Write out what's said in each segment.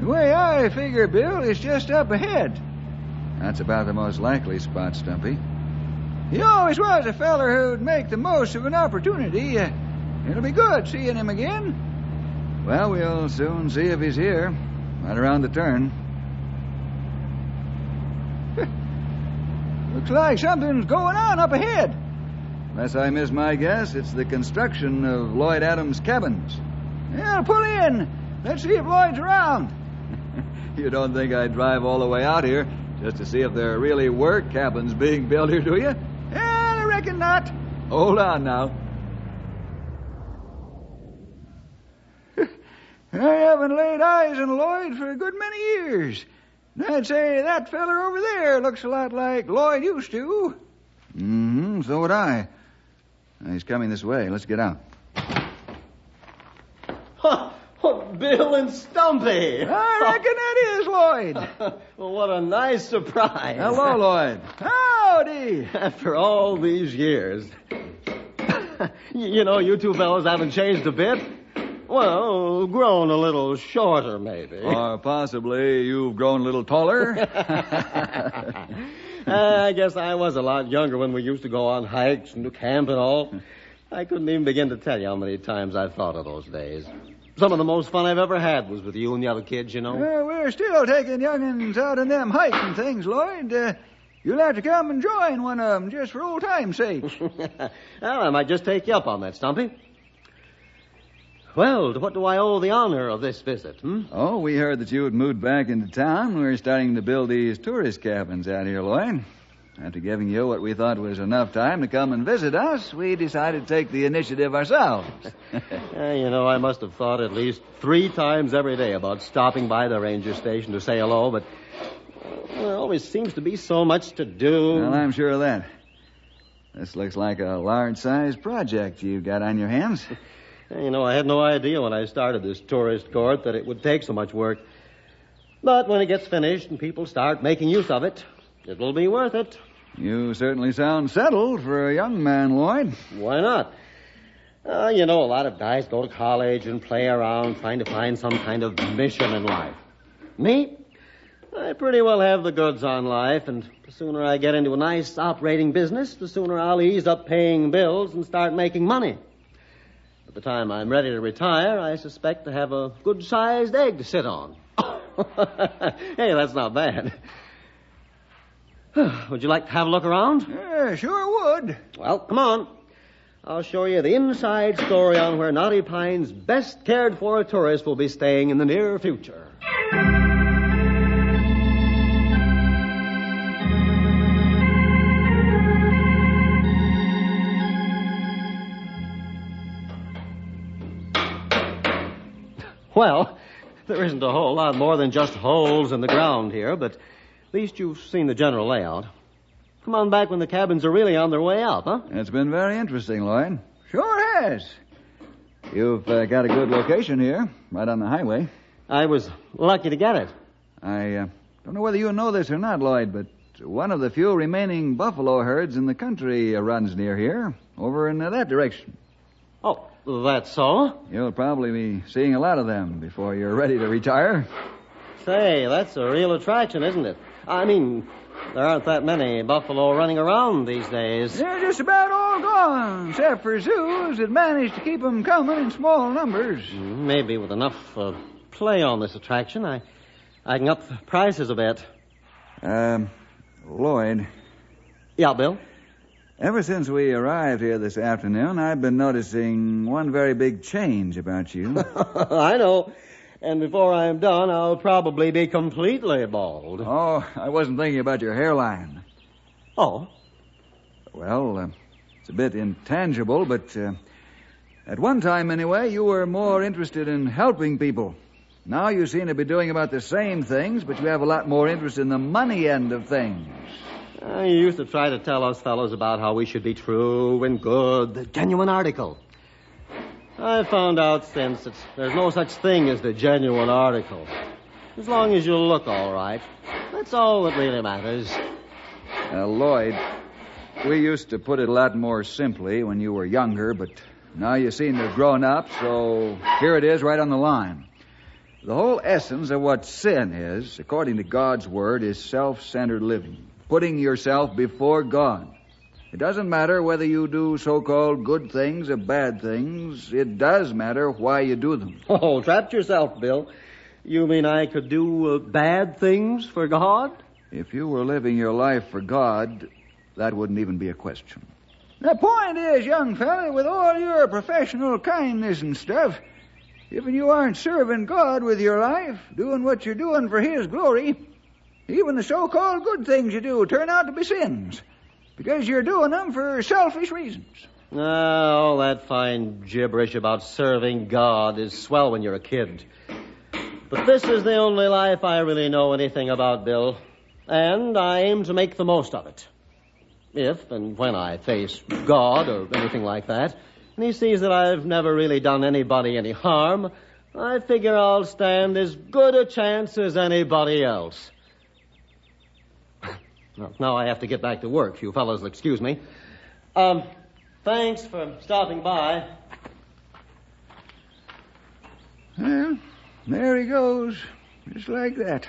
The way I figure, Bill, is just up ahead. That's about the most likely spot, Stumpy. He always was a feller who'd make the most of an opportunity. It'll be good seeing him again. Well, we'll soon see if he's here. Right around the turn. Looks like something's going on up ahead. Unless I miss my guess, it's the construction of Lloyd Adams' cabins. Yeah, pull in. Let's see if Lloyd's around. You don't think I'd drive all the way out here just to see if there really were cabins being built here, do you? Well, I reckon not. Hold on now. I haven't laid eyes on Lloyd for a good many years. And I'd say that feller over there looks a lot like Lloyd used to. Mm-hmm, so would I. He's coming this way. Let's get out. Huh. Bill and Stumpy. I reckon that is Lloyd. Well, what a nice surprise. Hello, Lloyd. Howdy. After all these years. You know, you two fellas haven't changed a bit. Well, grown a little shorter, maybe. Or possibly you've grown a little taller. I guess I was a lot younger when we used to go on hikes and to camp and all. I couldn't even begin to tell you how many times I thought of those days. Some of the most fun I've ever had was with you and the other kids, you know. We're still taking young'uns out on them hikes and things, Lloyd. You'll have to come and join one of them just for old time's sake. Well, I might just take you up on that, Stumpy. Well, to what do I owe the honor of this visit, hmm? Oh, we heard that you had moved back into town. We're starting to build these tourist cabins out here, Lloyd. After giving you what we thought was enough time to come and visit us, we decided to take the initiative ourselves. You know, I must have thought at least 3 times every day about stopping by the ranger station to say hello, but there always seems to be so much to do. Well, I'm sure of that. This looks like a large-sized project you've got on your hands. You know, I had no idea when I started this tourist court that it would take so much work. But when it gets finished and people start making use of it, it'll be worth it. You certainly sound settled for a young man, Lloyd. Why not? You know, a lot of guys go to college and play around trying to find some kind of mission in life. Me? I pretty well have the goods on life, and the sooner I get into a nice operating business, the sooner I'll ease up paying bills and start making money. By the time I'm ready to retire, I suspect to have a good-sized egg to sit on. Hey, that's not bad. Would you like to have a look around? Yeah, sure would. Well, come on. I'll show you the inside story on where Knotty Pine's best cared-for tourists will be staying in the near future. Well, there isn't a whole lot more than just holes in the ground here, but at least you've seen the general layout. Come on back when the cabins are really on their way up, huh? It's been very interesting, Lloyd. Sure has. You've got a good location here, right on the highway. I was lucky to get it. I don't know whether you know this or not, Lloyd, but one of the few remaining buffalo herds in the country runs near here, over in that direction. Oh, that's so? You'll probably be seeing a lot of them before you're ready to retire. Say, that's a real attraction, isn't it? I mean, There aren't that many buffalo running around these days. They're just about all gone, except for zoos that manage to keep them coming in small numbers. Maybe with enough play on this attraction, I can up the prices a bit. Lloyd. Yeah, Bill? Ever since we arrived here this afternoon, I've been noticing one very big change about you. I know. And before I'm done, I'll probably be completely bald. Oh, I wasn't thinking about your hairline. Oh? Well, it's a bit intangible, but at one time, anyway, you were more interested in helping people. Now you seem to be doing about the same things, but you have a lot more interest in the money end of things. You used to try to tell us fellows about how we should be true and good, the genuine article. I found out since that there's no such thing as the genuine article. As long as you look all right, that's all that really matters. Lloyd, we used to put it a lot more simply when you were younger, but now you seem to have grown up, so here it is right on the line. The whole essence of what sin is, according to God's word, is self-centered living, putting yourself before God. It doesn't matter whether you do so-called good things or bad things. It does matter why you do them. Oh, trapped yourself, Bill. You mean I could do bad things for God? If you were living your life for God, that wouldn't even be a question. The point is, young fella, with all your professional kindness and stuff, if you aren't serving God with your life, doing what you're doing for His glory, even the so-called good things you do turn out to be sins. Because you're doing them for selfish reasons. All that fine gibberish about serving God is swell when you're a kid. But this is the only life I really know anything about, Bill. And I aim to make the most of it. If and when I face God or anything like that, and He sees that I've never really done anybody any harm, I figure I'll stand as good a chance as anybody else. Now I have to get back to work. You fellas will excuse me. Thanks for stopping by. Well, there he goes. Just like that.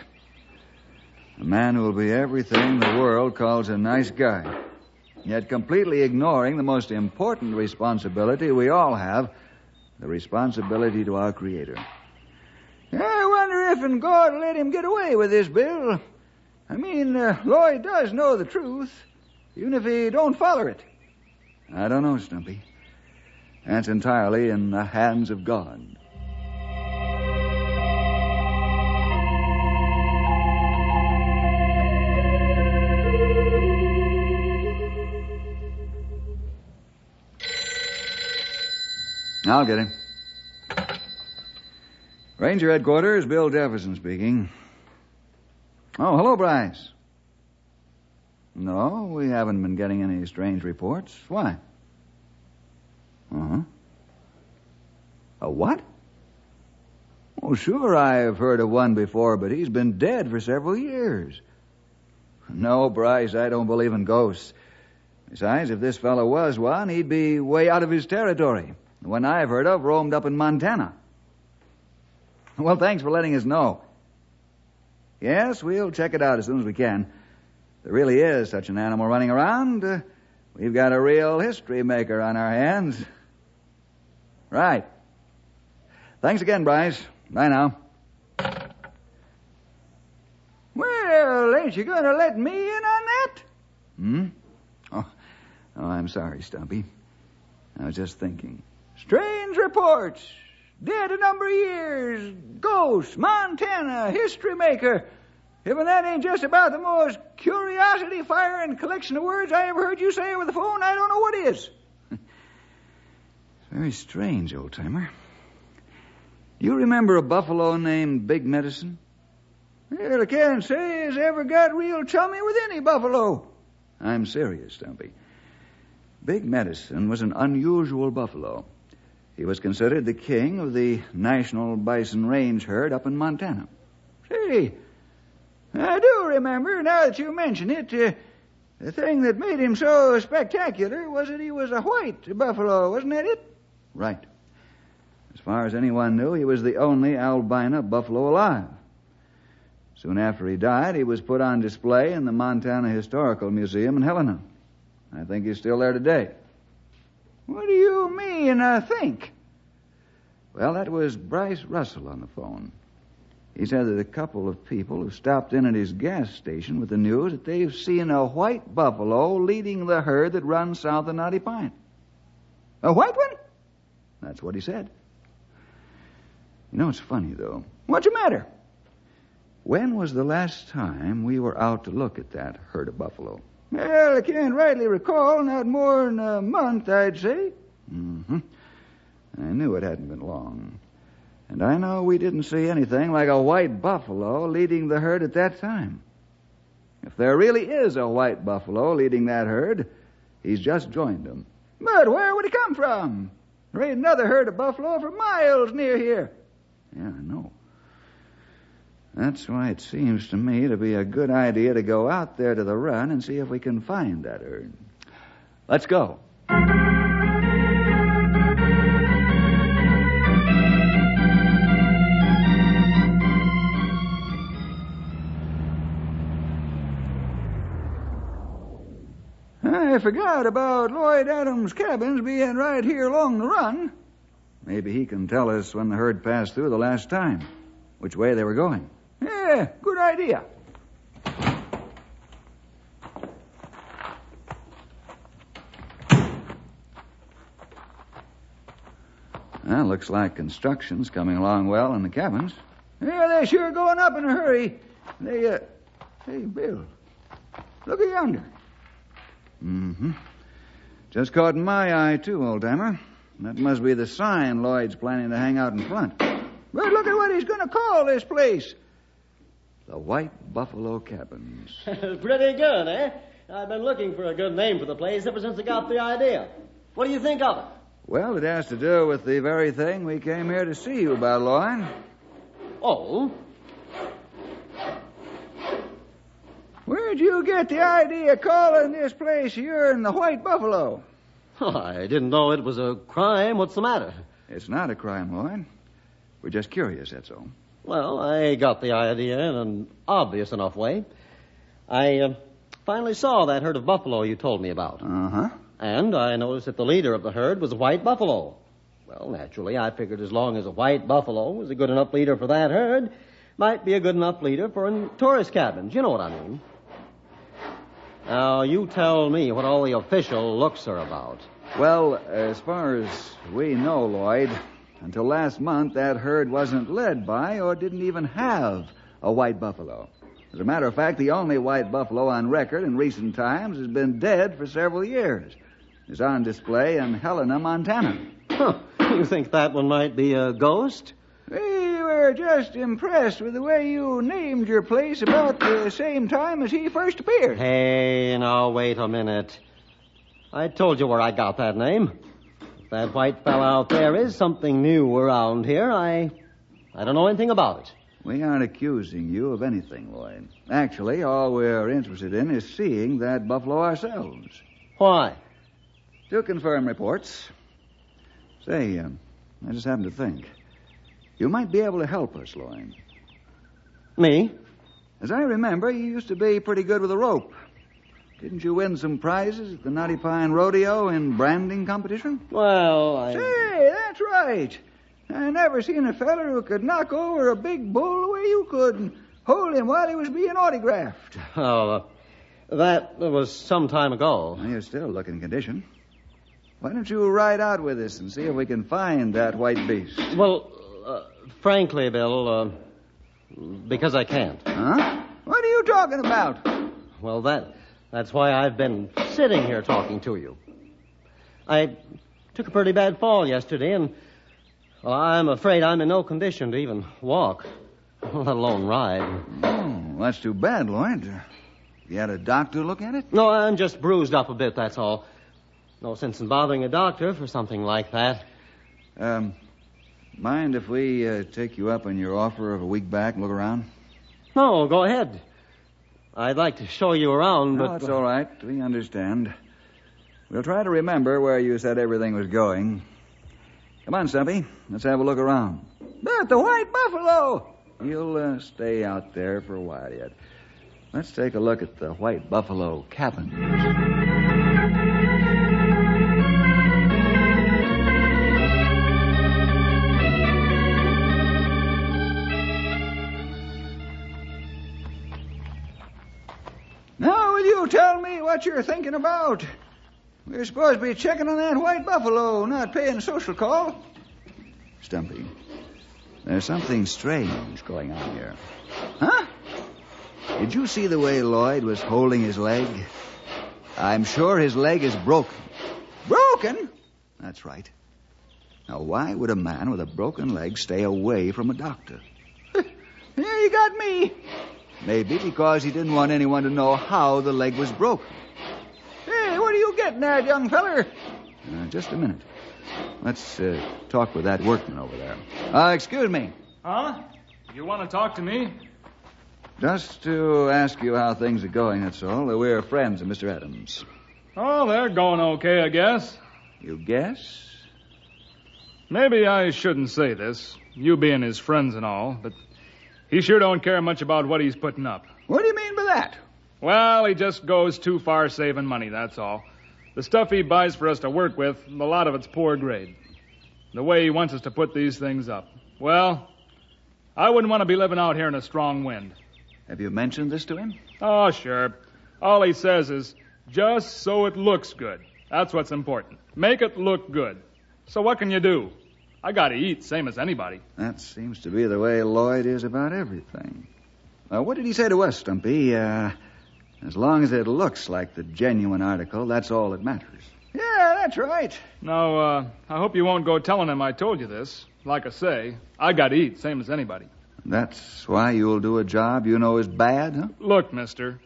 A man who will be everything the world calls a nice guy, yet completely ignoring the most important responsibility we all have, the responsibility to our Creator. I wonder if and God let him get away with this, Bill. I mean, Lloyd does know the truth, even if he don't follow it. I don't know, Stumpy. That's entirely in the hands of God. I'll get him. Ranger Headquarters, Bill Jefferson speaking. Oh, hello, Bryce. No, we haven't been getting any strange reports. Why? Uh-huh. A what? Oh, sure, I've heard of one before, but he's been dead for several years. No, Bryce, I don't believe in ghosts. Besides, if this fellow was one, he'd be way out of his territory. The one I've heard of roamed up in Montana. Well, thanks for letting us know. Yes, we'll check it out as soon as we can. There really is such an animal running around. We've got a real history maker on our hands. Right. Thanks again, Bryce. Bye now. Well, ain't you going to let me in on that? Oh, I'm sorry, Stumpy. I was just thinking. Strange reports. Dead a number of years. Ghost, Montana, history maker. Even that ain't just about the most curiosity-firing collection of words I ever heard you say over the phone. I don't know what is. It's very strange, old-timer. Do you remember a buffalo named Big Medicine? Well, I can't say he's ever got real chummy with any buffalo. I'm serious, Stumpy. Big Medicine was an unusual buffalo. He was considered the king of the National Bison Range herd up in Montana. See, I do remember, now that you mention it, the thing that made him so spectacular was that he was a white buffalo, wasn't that it? Right. As far as anyone knew, he was the only albino buffalo alive. Soon after he died, he was put on display in the Montana Historical Museum in Helena. I think he's still there today. What do you mean, I think? Well, that was Bryce Russell on the phone. He said that a couple of people have stopped in at his gas station with the news that they've seen a white buffalo leading the herd that runs south of Knotty Pine. A white one? That's what he said. You know, it's funny, though. What's the matter? When was the last time we were out to look at that herd of buffalo? Well, I can't rightly recall. Not more than a month, I'd say. Mm-hmm. I knew it hadn't been long. And I know we didn't see anything like a white buffalo leading the herd at that time. If there really is a white buffalo leading that herd, he's just joined them. But where would he come from? There ain't another herd of buffalo for miles near here. Yeah, I know. That's why it seems to me to be a good idea to go out there to the run and see if we can find that herd. Let's go. I forgot about Lloyd Adams' cabins being right here along the run. Maybe he can tell us when the herd passed through the last time, which way they were going. Yeah, good idea. Well, looks like construction's coming along well in the cabins. Yeah, they're sure going up in a hurry. Hey, Bill, look at yonder. Mm-hmm. Just caught my eye, too, old-timer. That must be the sign Lloyd's planning to hang out in front. But look at what he's going to call this place. The White Buffalo Cabins. Pretty good, eh? I've been looking for a good name for the place ever since I got the idea. What do you think of it? Well, it has to do with the very thing we came here to see you about, Lloyd. Oh? Where'd you get the idea of calling this place urine the White Buffalo? Oh, I didn't know it was a crime. What's the matter? It's not a crime, Lloyd. We're just curious, that's all. Well, I got the idea in an obvious enough way. I finally saw that herd of buffalo you told me about. Uh-huh. And I noticed that the leader of the herd was a white buffalo. Well, naturally, I figured as long as a white buffalo was a good enough leader for that herd, might be a good enough leader for a tourist cabin. You know what I mean. Now, you tell me what all the official looks are about. Well, as far as we know, Lloyd, until last month, that herd wasn't led by or didn't even have a white buffalo. As a matter of fact, the only white buffalo on record in recent times has been dead for several years. It's on display in Helena, Montana. Huh. You think that one might be a ghost? We were just impressed with the way you named your place about the same time as he first appeared. Hey, now, wait a minute. I told you where I got that name. If that white fellow out there is something new around here, I don't know anything about it. We aren't accusing you of anything, Lloyd. Actually, all we're interested in is seeing that buffalo ourselves. Why? To confirm reports. Say, I just happened to think. You might be able to help us, Lloyd. Me? As I remember, you used to be pretty good with a rope. Didn't you win some prizes at the Knotty Pine Rodeo in branding competition? Well, Say, that's right. I never seen a feller who could knock over a big bull the way you could and hold him while he was being autographed. Oh, that was some time ago. Well, you still look in condition. Why don't you ride out with us and see if we can find that white beast? Well, frankly, Bill, because I can't. Huh? What are you talking about? Well, that's why I've been sitting here talking to you. I took a pretty bad fall yesterday, and I'm afraid I'm in no condition to even walk, let alone ride. Oh, that's too bad, Lloyd. You had a doctor look at it? No, I'm just bruised up a bit, that's all. No sense in bothering a doctor for something like that. Mind if we take you up on your offer of a week back and look around? No, go ahead. I'd like to show you around, but... No, it's all right. We understand. We'll try to remember where you said everything was going. Come on, Stumpy. Let's have a look around. But the white buffalo! You'll stay out there for a while yet. Let's take a look at the White Buffalo cabin. Now will you tell me what you're thinking about? We're supposed to be checking on that White Buffalo, not paying social call. Stumpy, there's something strange going on here. Huh? Did you see the way Lloyd was holding his leg? I'm sure his leg is broken. Broken? That's right. Now, why would a man with a broken leg stay away from a doctor? Here you got me. Maybe because he didn't want anyone to know how the leg was broken. Hey, what are you getting at, young feller? Just a minute. Let's talk with that workman over there. Excuse me. Huh? You want to talk to me? Just to ask you how things are going, that's all. We're friends of Mr. Adams. Oh, they're going okay, I guess. You guess? Maybe I shouldn't say this, you being his friends and all, but he sure don't care much about what he's putting up. What do you mean by that? Well, he just goes too far saving money, that's all. The stuff he buys for us to work with, a lot of it's poor grade. The way he wants us to put these things up. Well, I wouldn't want to be living out here in a strong wind. Have you mentioned this to him? Oh, sure. All he says is, just so it looks good. That's what's important. Make it look good. So what can you do? I gotta eat, same as anybody. That seems to be the way Lloyd is about everything. What did he say to us, Stumpy? As long as it looks like the genuine article, that's all that matters. Yeah, that's right. Now, I hope you won't go telling him I told you this. Like I say, I gotta eat, same as anybody. That's why you'll do a job you know is bad, huh? Look, mister,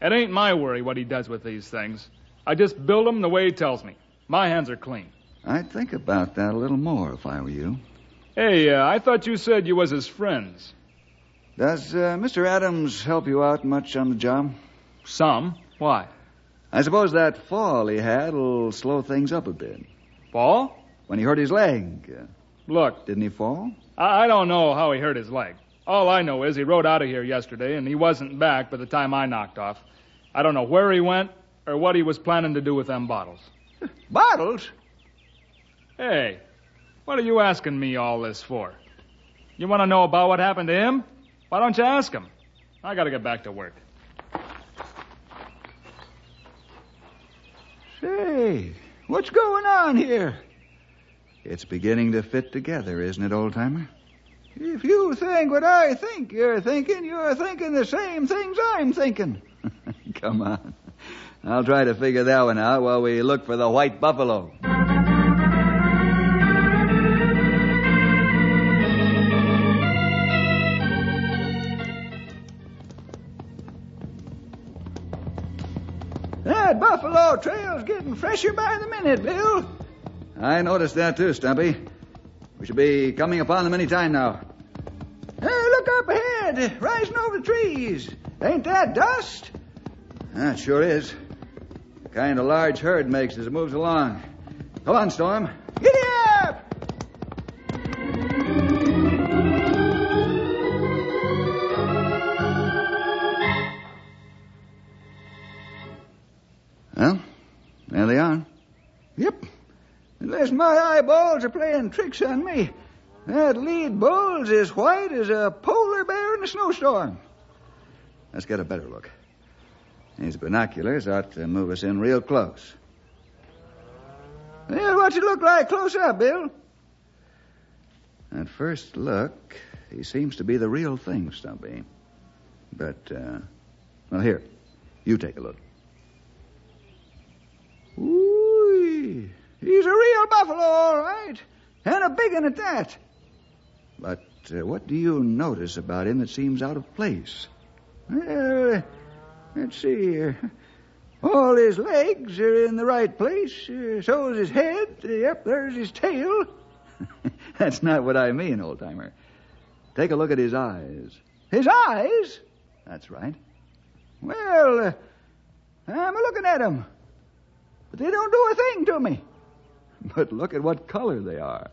it ain't my worry what he does with these things. I just build them the way he tells me. My hands are clean. I'd think about that a little more if I were you. Hey, I thought you said you was his friends. Does Mr. Adams help you out much on the job? Some. Why? I suppose that fall he had will slow things up a bit. Fall? When he hurt his leg. Look. Didn't he fall? I don't know how he hurt his leg. All I know is he rode out of here yesterday, and he wasn't back by the time I knocked off. I don't know where he went or what he was planning to do with them bottles. Bottles? Hey, what are you asking me all this for? You want to know about what happened to him? Why don't you ask him? I got to get back to work. Say, what's going on here? It's beginning to fit together, isn't it, old-timer? If you think what I think you're thinking the same things I'm thinking. Come on. I'll try to figure that one out while we look for the White Buffalo. That buffalo trail's getting fresher by the minute, Bill. I noticed that, too, Stumpy. We should be coming upon them any time now. Hey, look up ahead, rising over the trees. Ain't that dust? That sure is. The kind a large herd makes as it moves along. Come on, Storm. Giddy up! Well, there they are. Yep. Unless my eyeballs are playing tricks on me. That lead bull's as white as a polar bear in a snowstorm. Let's get a better look. These binoculars ought to move us in real close. Well, what's it look like close up, Bill? At first look, he seems to be the real thing, Stumpy. But, well, here, you take a look. Ooh-wee. He's a real buffalo, all right, and a big one at that. But what do you notice about him that seems out of place? Well, let's see here. All his legs are in the right place. So is his head. Yep, there's his tail. That's not what I mean, old-timer. Take a look at his eyes. His eyes? That's right. Well, I'm looking at them, but they don't do a thing to me. But look at what color they are.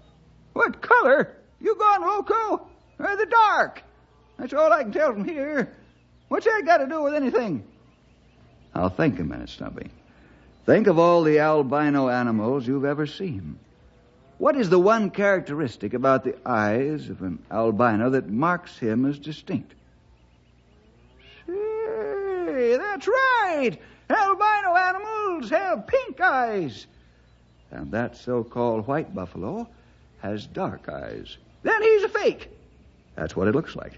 What color? You gone loco? They're dark. That's all I can tell from here. What's that got to do with anything? Now, think a minute, Stumpy. Think of all the albino animals you've ever seen. What is the one characteristic about the eyes of an albino that marks him as distinct? Say, that's right. Albino animals have pink eyes. And that so-called white buffalo has dark eyes. Then he's a fake. That's what it looks like.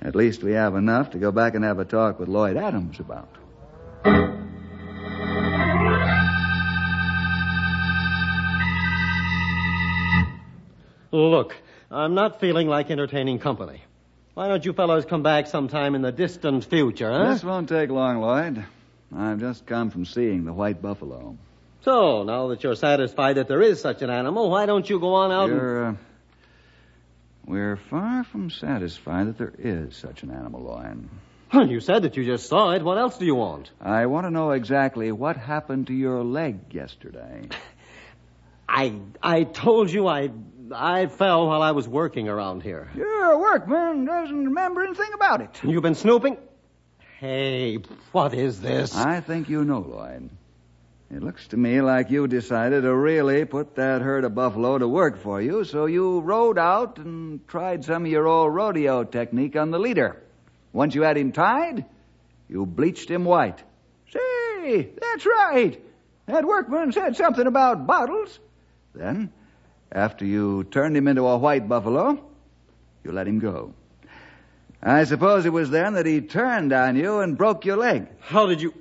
At least we have enough to go back and have a talk with Lloyd Adams about. Look, I'm not feeling like entertaining company. Why don't you fellows come back sometime in the distant future, huh? This won't take long, Lloyd. I've just come from seeing the white buffalo. So, now that you're satisfied that there is such an animal, why don't you go on out We're far from satisfied that there is such an animal, Lloyd. Well, you said that you just saw it. What else do you want? I want to know exactly what happened to your leg yesterday. I told you I fell while I was working around here. Your workman doesn't remember anything about it. You've been snooping? Hey, what is this? I think you know, Lloyd. It looks to me like you decided to really put that herd of buffalo to work for you, so you rode out and tried some of your old rodeo technique on the leader. Once you had him tied, you bleached him white. Say, that's right. That workman said something about bottles. Then, after you turned him into a white buffalo, you let him go. I suppose it was then that he turned on you and broke your leg. How did you...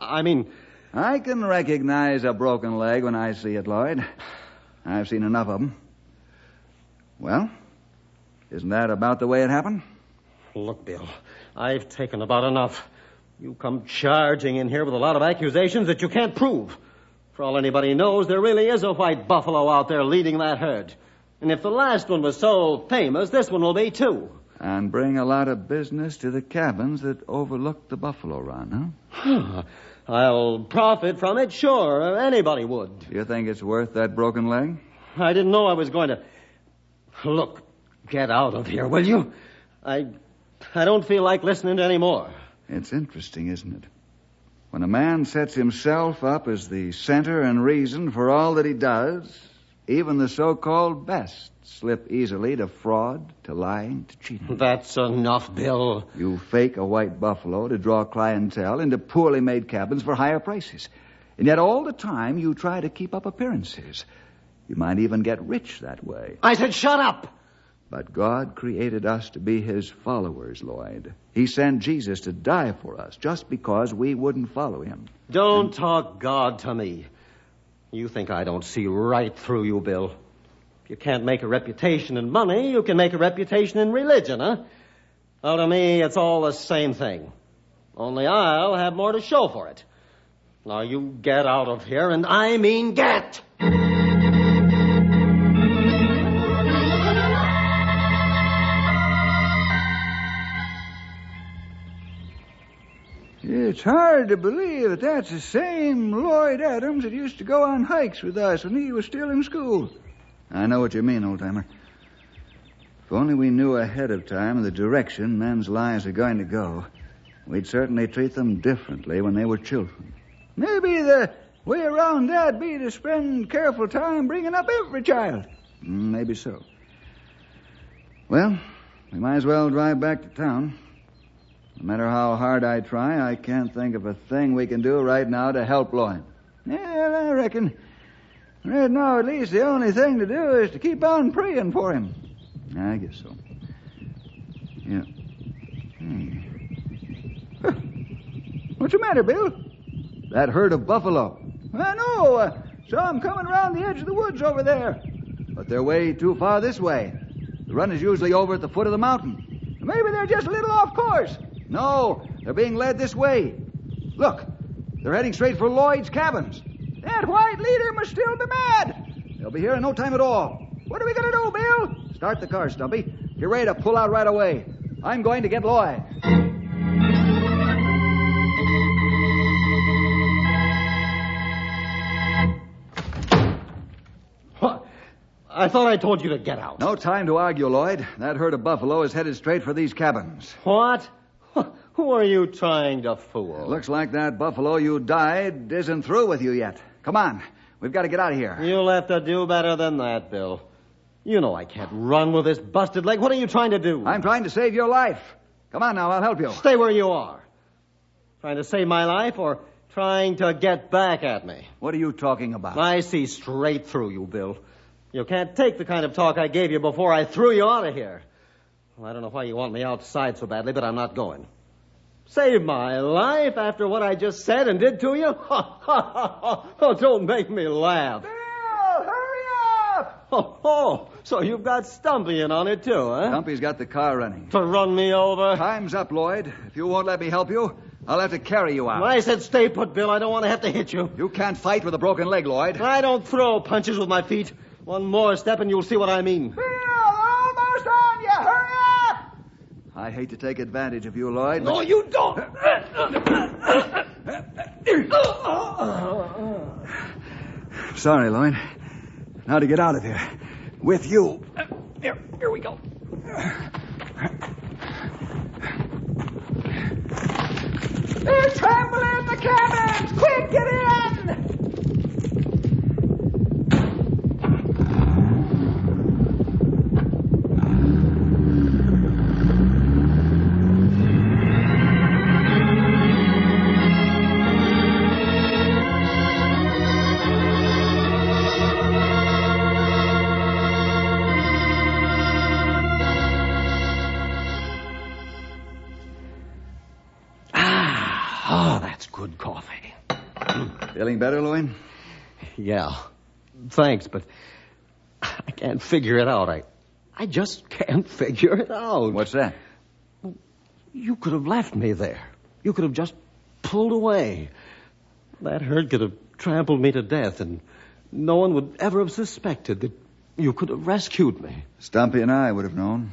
I can recognize a broken leg when I see it, Lloyd. I've seen enough of them. Well, isn't that about the way it happened? Look, Bill, I've taken about enough. You come charging in here with a lot of accusations that you can't prove. For all anybody knows, there really is a white buffalo out there leading that herd. And if the last one was so famous, this one will be too. And bring a lot of business to the cabins that overlook the buffalo run, huh? I'll profit from it, sure. Anybody would. You think it's worth that broken leg? I didn't know I was going to... Look, get out of here, will you? I don't feel like listening to any more. It's interesting, isn't it? When a man sets himself up as the center and reason for all that he does, even the so-called best slip easily to fraud, to lying, to cheating. That's enough, Bill. You fake a white buffalo to draw clientele into poorly made cabins for higher prices. And yet all the time you try to keep up appearances. You might even get rich that way. I said shut up! But God created us to be his followers, Lloyd. He sent Jesus to die for us just because we wouldn't follow him. Don't talk God to me. You think I don't see right through you, Bill. If you can't make a reputation in money, you can make a reputation in religion, huh? Well, to me, it's all the same thing. Only I'll have more to show for it. Now, you get out of here, and I mean get! It's hard to believe that that's the same Lloyd Adams that used to go on hikes with us when he was still in school. I know what you mean, old-timer. If only we knew ahead of time the direction men's lives are going to go, we'd certainly treat them differently when they were children. Maybe the way around that'd be to spend careful time bringing up every child. Maybe so. Well, we might as well drive back to town. No matter how hard I try, I can't think of a thing we can do right now to help Lloyd. Yeah, I reckon. Right now, at least, the only thing to do is to keep on praying for him. I guess so. Yeah. Huh. What's the matter, Bill? That herd of buffalo. I know. Saw them coming around the edge of the woods over there. But they're way too far this way. The run is usually over at the foot of the mountain. Maybe they're just a little off course. No, they're being led this way. Look, they're heading straight for Lloyd's cabins. That white leader must still be mad. They'll be here in no time at all. What are we going to do, Bill? Start the car, Stumpy. You're ready to pull out right away. I'm going to get Lloyd. I thought I told you to get out. No time to argue, Lloyd. That herd of buffalo is headed straight for these cabins. What? Who are you trying to fool? It looks like that buffalo you died isn't through with you yet. Come on. We've got to get out of here. You'll have to do better than that, Bill. You know I can't run with this busted leg. What are you trying to do? I'm trying to save your life. Come on now, I'll help you. Stay where you are. Trying to save my life or trying to get back at me? What are you talking about? I see straight through you, Bill. You can't take the kind of talk I gave you before I threw you out of here. Well, I don't know why you want me outside so badly, but I'm not going. Save my life after what I just said and did to you? Oh, don't make me laugh. Bill, hurry up! Oh, so you've got Stumpy in on it too, huh? Stumpy's got the car running. To run me over? Time's up, Lloyd. If you won't let me help you, I'll have to carry you out. Well, I said stay put, Bill. I don't want to have to hit you. You can't fight with a broken leg, Lloyd. I don't throw punches with my feet. One more step and you'll see what I mean. Bill, almost on you. Hurry up! I hate to take advantage of you, Lloyd. No, you don't. Sorry, Lloyd. Now to get out of here. With you. Here we go. They're trembling in the cabins! Quick, get in. Coffee. Feeling better, Lloyd? Yeah. Thanks, but I can't figure it out. I just can't figure it out. What's that? You could have left me there. You could have just pulled away. That herd could have trampled me to death, and no one would ever have suspected that you could have rescued me. Stumpy and I would have known.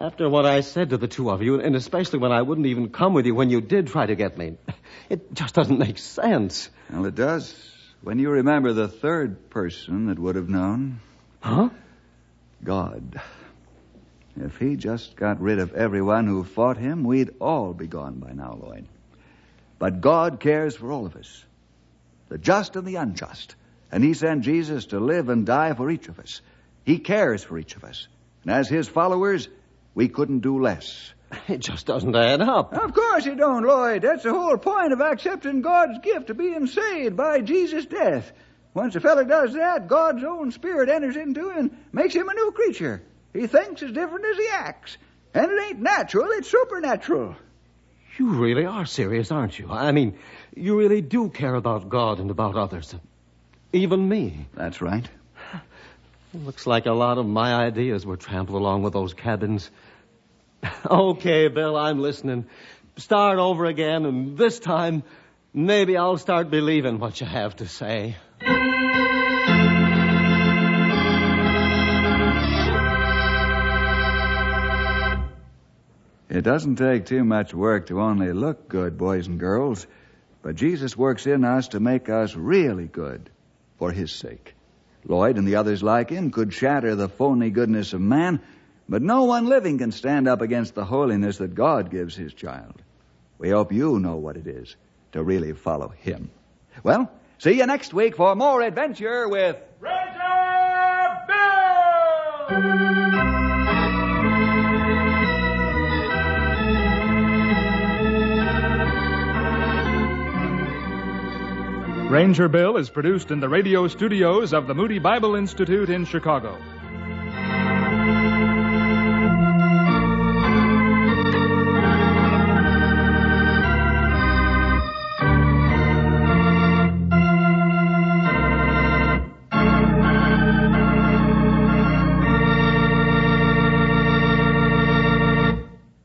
After what I said to the two of you, and especially when I wouldn't even come with you when you did try to get me, it just doesn't make sense. Well, it does. When you remember the third person that would have known. Huh? God. If he just got rid of everyone who fought him, we'd all be gone by now, Lloyd. But God cares for all of us, the just and the unjust. And he sent Jesus to live and die for each of us. He cares for each of us. And as his followers, we couldn't do less. It just doesn't add up. Of course you don't, Lloyd. That's the whole point of accepting God's gift of being saved by Jesus' death. Once a fellow does that, God's own spirit enters into him and makes him a new creature. He thinks as different as he acts. And it ain't natural, it's supernatural. You really are serious, aren't you? I mean, you really do care about God and about others. Even me. That's right. It looks like a lot of my ideas were trampled along with those cabins. Okay, Bill, I'm listening. Start over again, and this time, maybe I'll start believing what you have to say. It doesn't take too much work to only look good, boys and girls, but Jesus works in us to make us really good for his sake. Lloyd and the others like him could shatter the phony goodness of man, but no one living can stand up against the holiness that God gives his child. We hope you know what it is to really follow him. Well, see you next week for more adventure with Razor Bill! Ranger Bill is produced in the radio studios of the Moody Bible Institute in Chicago.